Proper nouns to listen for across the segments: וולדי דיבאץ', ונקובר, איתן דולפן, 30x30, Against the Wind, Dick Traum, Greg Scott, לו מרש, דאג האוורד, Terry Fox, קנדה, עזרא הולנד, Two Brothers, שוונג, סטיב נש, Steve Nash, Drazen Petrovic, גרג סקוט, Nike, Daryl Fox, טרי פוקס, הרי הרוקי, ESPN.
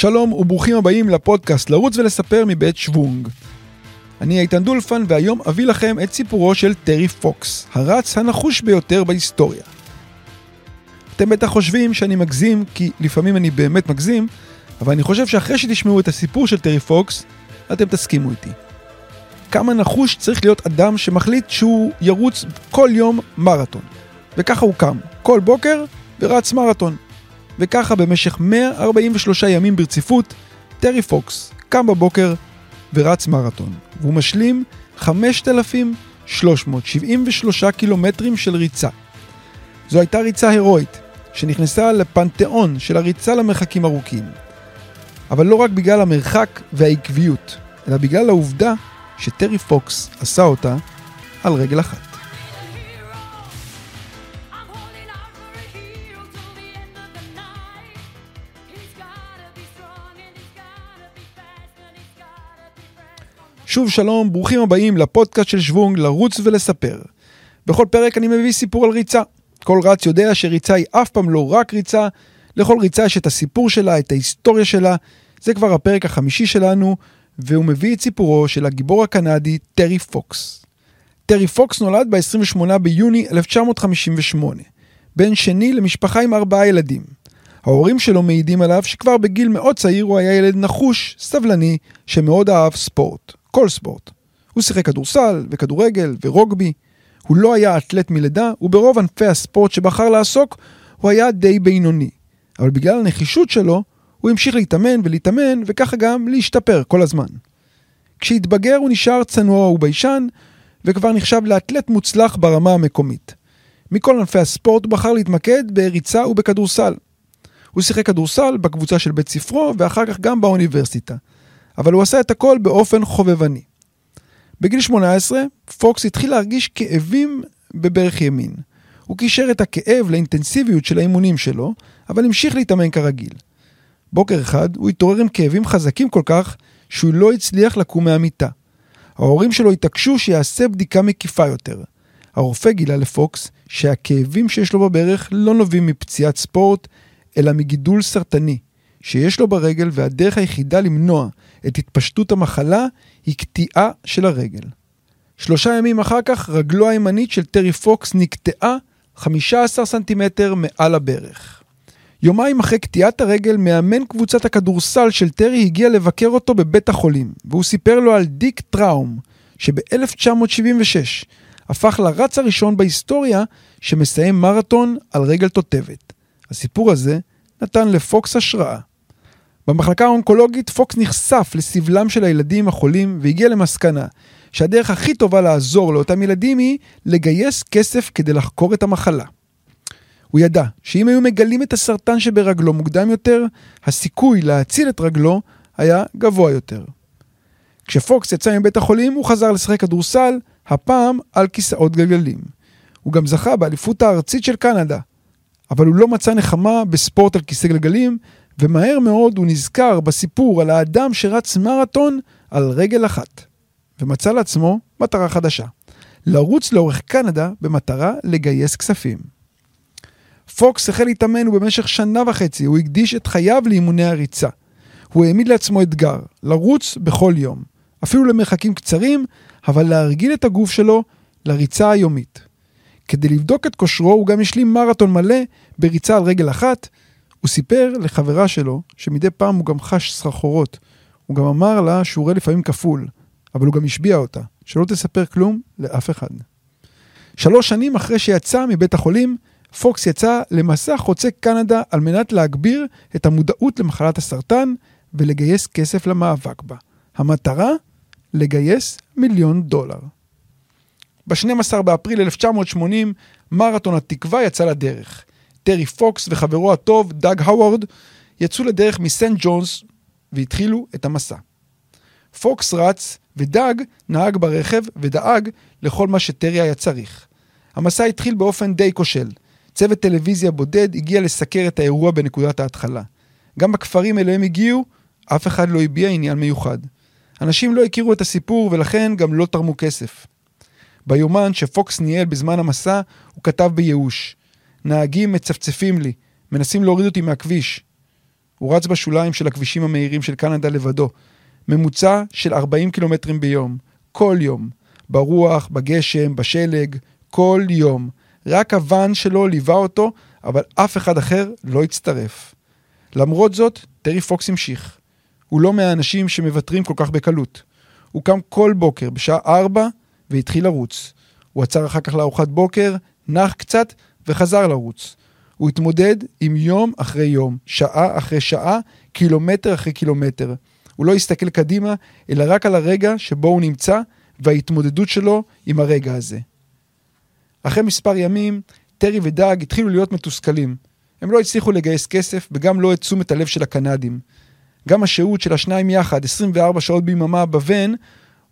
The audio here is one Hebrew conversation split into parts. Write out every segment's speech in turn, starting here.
שלום וברוכים הבאים לפודקאסט לרוץ ולספר מבית שוונג. אני איתן דולפן והיום אביא לכם את סיפורו של טרי פוקס, הרץ הנחוש ביותר בהיסטוריה. אתם בטח חושבים שאני מגזים, כי לפעמים אני באמת מגזים, אבל אני חושב שאחרי שתשמעו את הסיפור של טרי פוקס, אתם תסכימו איתי. כמה נחוש צריך להיות אדם שמחליט שהוא ירוץ כל יום מרתון. וככה הוא קם, כל בוקר ורץ מרתון. וככה במשך 143 ימים ברציפות, טרי פוקס קם בבוקר ורץ מרתון. והוא משלים 5,373 קילומטרים של ריצה. זו הייתה ריצה הרואית, שנכנסה לפנתאון של הריצה למרחקים ארוכים. אבל לא רק בגלל המרחק והעקביות, אלא בגלל העובדה שטרי פוקס עשה אותה על רגל אחת. שוב שלום, ברוכים הבאים לפודקאסט של שוונג, לרוץ ולספר. בכל פרק אני מביא סיפור על ריצה. כל רץ יודע שריצה היא אף פעם לא רק ריצה, לכל ריצה יש את הסיפור שלה, את ההיסטוריה שלה. זה כבר הפרק החמישי שלנו, והוא מביא את סיפורו של הגיבור הקנדי טרי פוקס. טרי פוקס נולד ב-28 ביוני 1958, בן שני למשפחה עם 4 ילדים. ההורים שלו מעידים עליו שכבר בגיל מאוד צעיר הוא היה ילד נחוש, סבלני, שמאוד אהב ספורט. כל ספורט. הוא שיחק כדורסל וכדורגל ורוגבי. הוא לא היה אתלט מלידה, וברוב ענפי הספורט שבחר לעסוק הוא היה די בינוני. אבל בגלל הנחישות שלו, הוא המשיך להתאמן, וככה גם להשתפר כל הזמן. כשהתבגר הוא נשאר צנוע וביישן, וכבר נחשב לאתלט מוצלח ברמה המקומית. מכל ענפי הספורט הוא בחר להתמקד בריצה ובכדורסל. הוא שיחק כדורסל בקבוצה של בית ספרו, ואחר כך גם באוניברסיטה. אבל הוא עשה את הכל באופן חובבני. בגיל 18, פוקס התחיל להרגיש כאבים בברך ימין. הוא קישר את הכאב לאינטנסיביות של האימונים שלו, אבל המשיך להתאמן כרגיל. בוקר אחד הוא התעורר עם כאבים חזקים כל כך, שהוא לא הצליח לקום מהמיטה. ההורים שלו התעקשו שיעשה בדיקה מקיפה יותר. הרופא גילה לפוקס שהכאבים שיש לו בברך לא נובעים מפציעת ספורט, אלא מגידול סרטני, שיש לו ברגל, והדרך היחידה למנוע את התפשטות המחלה היא קטיעה של הרגל. 3 ימים אחר כך רגלו הימנית של טרי פוקס נקטעה 15 סנטימטר מעל הברך. 2 ימים אחרי קטיעת הרגל, מאמן קבוצת הכדורסל של טרי הגיע לבקר אותו בבית החולים, והוא סיפר לו על דיק טראום, שב-1976 הפך לרץ הראשון בהיסטוריה שמסיים מרתון על רגל תותבת. הסיפור הזה נתן לפוקס השראה. במחלקה האונקולוגית פוקס נחשף לסבלם של הילדים החולים והגיע למסקנה שהדרך הכי טובה לעזור לאותם ילדים היא לגייס כסף כדי לחקור את המחלה. הוא ידע שאם היו מגלים את הסרטן שברגלו מוקדם יותר, הסיכוי להציל את רגלו היה גבוה יותר. כשפוקס יצא מבית החולים הוא חזר לשחק כדורסל, הפעם על כיסאות גלגלים. הוא גם זכה באליפות הארצית של קנדה, אבל הוא לא מצא נחמה בספורט על כיסא גלגלים, ומהר מאוד הוא נזכר בסיפור על האדם שרץ מרתון על רגל אחת, ומצא לעצמו מטרה חדשה, לרוץ לאורך קנדה במטרה לגייס כספים. פוקס החל להתאמן ובמשך 1.5 שנה הוא הקדיש את חייו לאימוני הריצה. הוא העמיד לעצמו אתגר, לרוץ בכל יום, אפילו למרחקים קצרים, אבל להרגיל את הגוף שלו לריצה היומית. כדי לבדוק את כושרו הוא גם השלים מרתון מלא בריצה על רגל אחת. הוא סיפר לחברה שלו שמדי פעם הוא גם חש סחרחורות. הוא גם אמר לה שהוא רואה לפעמים כפול, אבל הוא גם השביע אותה, שלא תספר כלום לאף אחד. 3 שנים אחרי שיצא מבית החולים, פוקס יצא למסע חוצה קנדה על מנת להגביר את המודעות למחלת הסרטן ולגייס כסף למאבק בה. המטרה? לגייס $1,000,000. ב-12 באפריל 1980, מרתון התקווה יצא לדרך. טרי פוקס וחברו הטוב, דאג האוורד, יצאו לדרך מסנט ג'ונס והתחילו את המסע. פוקס רץ ודאג נהג ברכב ודאג לכל מה שטרי היה צריך. המסע התחיל באופן די כושל. צוות טלוויזיה בודד הגיע לסקר את האירוע בנקודת ההתחלה. גם בכפרים אליהם הגיעו, אף אחד לא הביע עניין מיוחד. אנשים לא הכירו את הסיפור ולכן גם לא תרמו כסף. ביומן שפוקס ניהל בזמן המסע, הוא כתב בייאוש. נהגים מצפצפים לי, מנסים להוריד אותי מהכביש. הוא רץ בשוליים של הכבישים המהירים של קנדה לבדו. ממוצע של 40 קילומטרים ביום. כל יום. ברוח, בגשם, בשלג. כל יום. רק הוואן שלו ליווה אותו, אבל אף אחד אחר לא הצטרף. למרות זאת, טרי פוקס המשיך. הוא לא מהאנשים שמוותרים כל כך בקלות. הוא קם כל בוקר בשעה 4 והתחיל לרוץ. הוא עצר אחר כך לארוחת בוקר, נח קצת וחזר לרוץ. הוא התמודד עם יום אחרי יום, שעה אחרי שעה, קילומטר אחרי קילומטר. הוא לא הסתכל קדימה, אלא רק על הרגע שבו הוא נמצא, וההתמודדות שלו עם הרגע הזה. אחרי מספר ימים, טרי ודאג התחילו להיות מתוסכלים. הם לא הצליחו לגייס כסף, וגם לא את תשומת הלב של הקנדים. גם השהות של השניים יחד, 24 שעות ביממה בוון,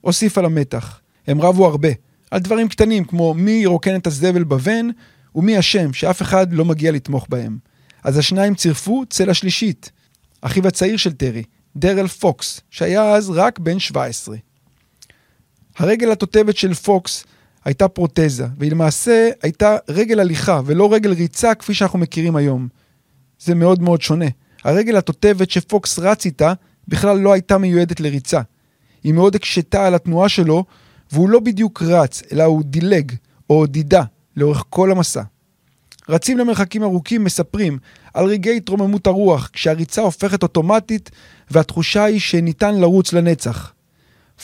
הוסיף על המתח. הם רבו הרבה. על דברים קטנים, כמו מי ירוקן את הזבל בוון, ומי אשם, שאף אחד לא מגיע לתמוך בהם. אז השניים צירפו צלע שלישית. אחיו הצעיר של טרי, דרל פוקס, שהיה אז רק בן 17. הרגל התותבת של פוקס הייתה פרוטזה, והיא למעשה הייתה רגל הליכה, ולא רגל ריצה כפי שאנחנו מכירים היום. זה מאוד מאוד שונה. הרגל התותבת שפוקס רץ איתה, בכלל לא הייתה מיועדת לריצה. היא מאוד הקשתה על התנועה שלו, והוא לא בדיוק רץ, אלא הוא דילג, או דידה, לאורך כל המסע. רצים למרחקים ארוכים מספרים על רגעי תרוממות הרוח, כשהריצה הופכת אוטומטית, והתחושה היא שניתן לרוץ לנצח.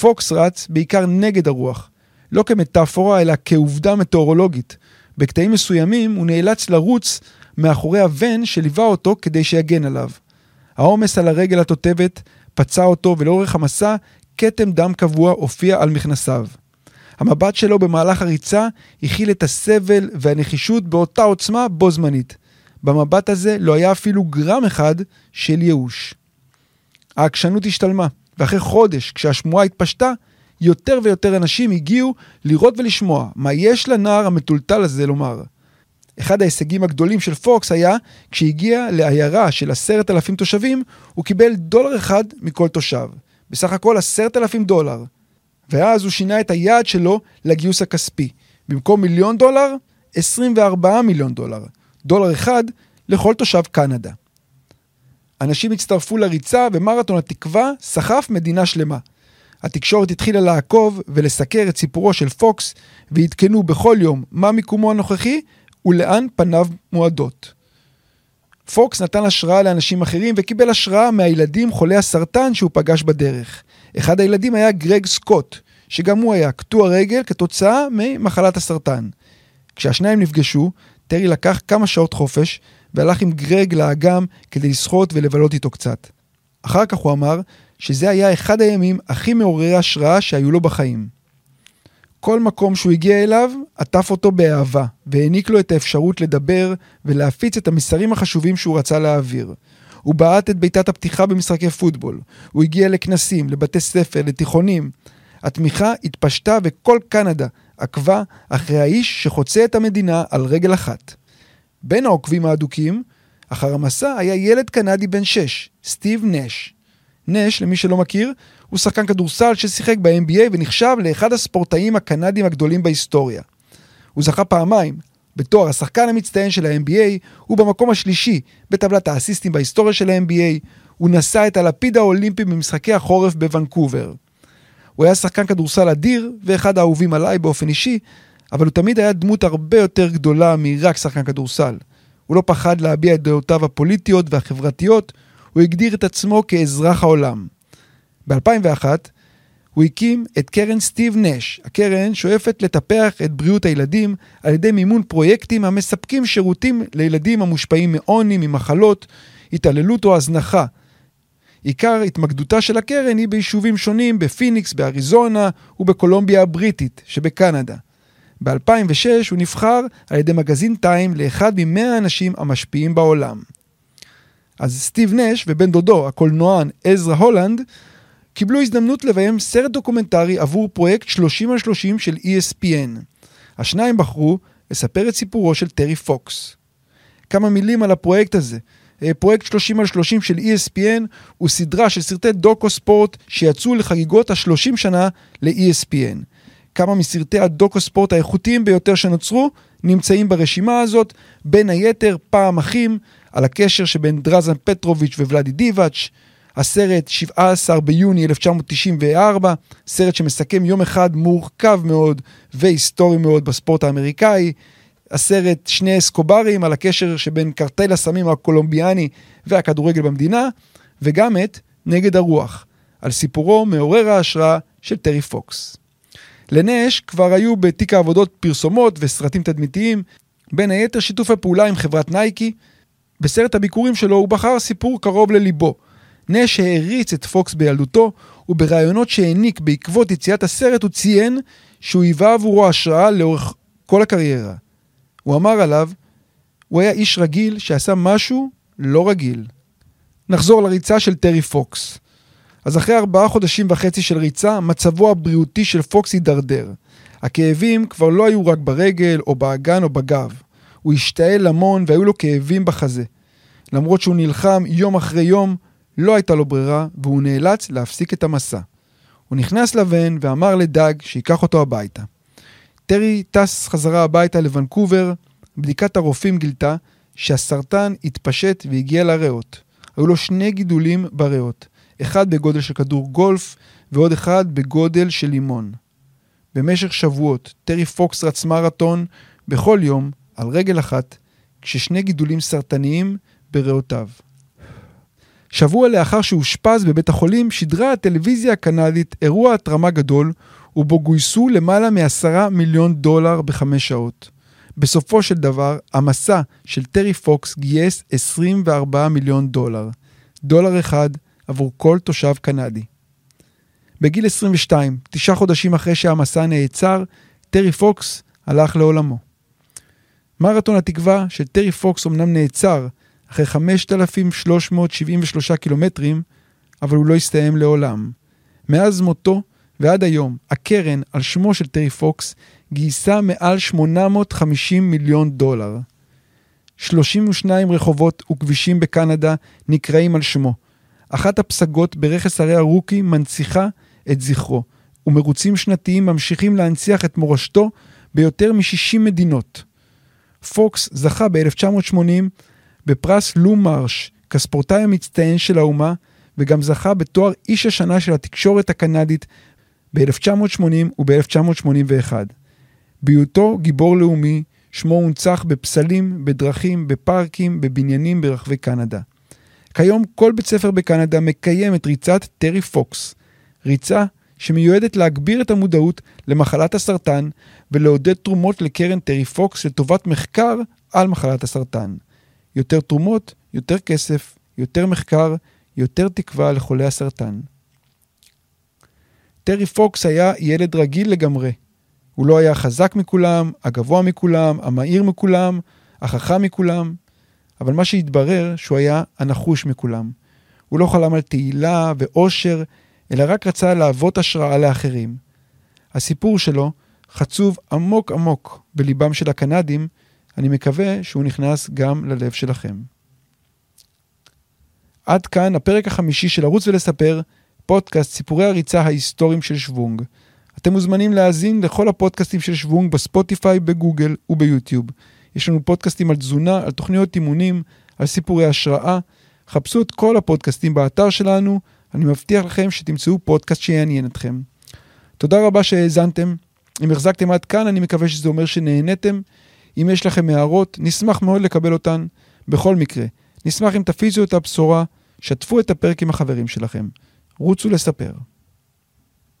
פוקס רץ בעיקר נגד הרוח, לא כמטאפורה, אלא כעובדה מטאורולוגית. בקטעים מסוימים הוא נאלץ לרוץ מאחורי הוון שליווה אותו כדי שיגן עליו. העומס על הרגל התותבת פצע אותו, ולאורך המסע כתם דם קבוע הופיע על מכנסיו. המבט שלו במהלך הריצה הכיל את הסבל והנחישות באותה עוצמה בו זמנית. במבט הזה לא היה אפילו גרם אחד של ייאוש. העקשנות השתלמה, ואחרי חודש, כשהשמועה התפשטה, יותר ויותר אנשים הגיעו לראות ולשמוע מה יש לנער המטולטל הזה לומר. אחד ההישגים הגדולים של פוקס היה, כשהגיע לעיירה של 10,000 תושבים, הוא קיבל דולר אחד מכל תושב. בסך הכל $10,000. ואז הוא שינה את היעד שלו לגיוס הכספי. במקום $1,000,000, $24 מיליון. דולר אחד לכל תושב קנדה. אנשים הצטרפו לריצה, ומרתון התקווה סחף מדינה שלמה. התקשורת התחילה לעקוב ולסקר את סיפורו של פוקס, והתקנו בכל יום מה מיקומו הנוכחי ולאן פניו מועדות. פוקס נתן השראה לאנשים אחרים, וקיבל השראה מהילדים חולי הסרטן שהוא פגש בדרך. אחד הילדים היה גרג סקוט, שגם הוא היה קטוע רגל כתוצאה ממחלת הסרטן. כשהשניים נפגשו, טרי לקח כמה שעות חופש, והלך עם גרג לאגם כדי לשחות ולבלות איתו קצת. אחר כך הוא אמר שזה היה אחד הימים הכי מעוררי השראה שהיו לו בחיים. כל מקום שהוא הגיע אליו, עטף אותו באהבה, והעניק לו את האפשרות לדבר ולהפיץ את המסרים החשובים שהוא רצה להעביר. הוא בעט את ביתת הפתיחה במשחקי פוטבול. הוא הגיע לכנסים, לבתי ספר, לתיכונים. התמיכה התפשטה, וכל קנדה עקבה אחרי האיש שחוצה את המדינה על רגל אחת. בין העוקבים האדוקים, אחר המסע היה ילד קנדי בן 6, סטיב נש. נש, למי שלא מכיר, הוא שחקן כדורסל ששיחק ב-NBA ונחשב לאחד הספורטאים הקנדים הגדולים בהיסטוריה. הוא זכה פעמיים, בתואר השחקן המצטיין של ה-NBA, הוא במקום השלישי בטבלת האסיסטים בהיסטוריה של ה-NBA, הוא נשא את הלפיד האולימפי במשחקי החורף בוונקובר. הוא היה שחקן כדורסל אדיר, ואחד האהובים עליי באופן אישי, אבל הוא תמיד היה דמות הרבה יותר גדולה מרק שחקן כדורסל. הוא לא פחד להביע את דעותיו הפוליטיות והחברתיות, הוא הגדיר את עצמו כאזרח העולם. ב-2001, הוא הקים את קרן סטיב נש. הקרן שואפת לטפח את בריאות הילדים על ידי מימון פרויקטים המספקים שירותים לילדים המושפעים מעוני, ממחלות, התעללות או הזנחה. עיקר התמקדותה של הקרן היא ביישובים שונים בפיניקס, באריזונה ובקולומביה הבריטית שבקנדה. ב-2006 הוא נבחר על ידי מגזין טיים לאחד מ100 אנשים המשפיעים בעולם. אז סטיב נש ובן דודו, הקולנוען עזרא הולנד, קיבלו הזדמנות לביים סרט דוקומנטרי עבור פרויקט 30x30 של ESPN. השניים בחרו לספר את סיפורו של טרי פוקס. כמה מילים על הפרויקט הזה. פרויקט 30x30 של ESPN הוא סדרה של סרטי דוקו-ספורט שיצאו לחגיגות ה-30 שנה ל-ESPN. כמה מסרטי הדוקו-ספורט האיכותיים ביותר שנוצרו נמצאים ברשימה הזאת, בין היתר פעם אחים, על הקשר שבין דרזן פטרוביץ' וולדי דיבאץ', הסרט 17 ביוני 1994, סרט שמסכם יום אחד מורכב מאוד והיסטורי מאוד בספורט האמריקאי, הסרט שני אסקוברים על הקשר שבין קרטל הסמים הקולומביאני והכדורגל במדינה, וגם את נגד הרוח, על סיפורו מעורר ההשראה של טרי פוקס. לנש כבר היו בתיק העבודות פרסומות וסרטים תדמיתיים, בין היתר שיתופי פעולה עם חברת נייקי. בסרט הביקורים שלו הוא בחר סיפור קרוב לליבו. נש העריץ את פוקס בילדותו, ובראיונות שהעניק בעקבות יציאת הסרט הוא ציין שהוא היווה עבורו השראה לאורך כל הקריירה. הוא אמר עליו, הוא היה איש רגיל שעשה משהו לא רגיל. נחזור לריצה של טרי פוקס. אז אחרי 4.5 חודשים של ריצה, מצבו הבריאותי של פוקס הידרדר. הכאבים כבר לא היו רק ברגל או באגן או בגב. הוא השתעל המון והיו לו כאבים בחזה. למרות שהוא נלחם יום אחרי יום, לא הייתה לו ברירה והוא נאלץ להפסיק את המסע. הוא נכנס לבן ואמר לדג שיקח אותו הביתה. טרי טס חזרה הביתה לוונקובר, בדיקת הרופאים גילתה שהסרטן התפשט והגיע לריאות. היו לו 2 גידולים בריאות, אחד בגודל של כדור גולף ועוד אחד בגודל של לימון. במשך שבועות טרי פוקס רץ מרתון בכל יום על רגל אחת, כש2 גידולים סרטניים בריאותיו. שבוע לאחר שהושפז בבית החולים שידרה הטלוויזיה הקנדית אירוע התרמה גדול, ובו גויסו למעלה מ$10 מיליון ב5 שעות. בסופו של דבר, המסע של טרי פוקס גייס $24 מיליון. $1 עבור כל תושב קנדי. בגיל 22, 9 חודשים אחרי שהמסע נעצר, טרי פוקס הלך לעולמו. מרתון התקווה של טרי פוקס אמנם נעצר, אחרי 5,373 קילומטרים, אבל הוא לא הסתיים לעולם. מאז מותו ועד היום, הקרן על שמו של טרי פוקס גייסה מעל $850 מיליון. 32 רחובות וכבישים בקנדה נקראים על שמו. אחת הפסגות ברכס הרי הרוקי מנציחה את זכרו, ומרוצים שנתיים ממשיכים להנציח את מורשתו ביותר מ-60 מדינות. פוקס זכה ב-1980 בפרס לו מרש, כספורטאי המצטיין של האומה, וגם זכה בתואר איש השנה של התקשורת הקנדית ב-1980 וב-1981. בהיותו גיבור לאומי, שמו הונצח בפסלים, בדרכים, בפארקים, בבניינים ברחבי קנדה. כיום כל בית ספר בקנדה מקיים את ריצת טרי פוקס, ריצה שמיועדת להגביר את המודעות למחלת הסרטן ולעודד תרומות לקרן טרי פוקס לטובת מחקר על מחלת הסרטן. יותר תרומות, יותר כסף, יותר מחקר, יותר תקווה לחולי הסרטן. טרי פוקס היה ילד רגיל לגמרי. הוא לא היה חזק מכולם, הגבוה מכולם, המהיר מכולם, החכם מכולם, אבל מה שהתברר שהוא היה הנחוש מכולם. הוא לא חלם על תהילה ואושר, אלא רק רצה להוות השראה לאחרים. הסיפור שלו חצוב עמוק עמוק בליבם של הקנדים, אני מקווה שהוא נכנס גם ללב שלכם. עד כאן הפרק החמישי של ערוץ ולספר, פודקאסט סיפורי הריצה ההיסטוריים של שוונג. אתם מוזמנים להאזין לכל הפודקאסטים של שוונג בספוטיפיי, בגוגל וביוטיוב. יש לנו פודקאסטים על תזונה, על תוכניות אימונים, על סיפורי השראה. חפשו את כל הפודקאסטים באתר שלנו, אני מבטיח לכם שתמצאו פודקאסט שיעניין אתכם. תודה רבה שהאזנתם. אם החזקתם עד כאן, אני מקווה שזה אומר שנהנתם. אם יש לכם הערות, נשמח מאוד לקבל אותן. בכל מקרה, נשמח אם תפיצו את הבשורה, שתפו את הפרק עם החברים שלכם. רוצו לספר.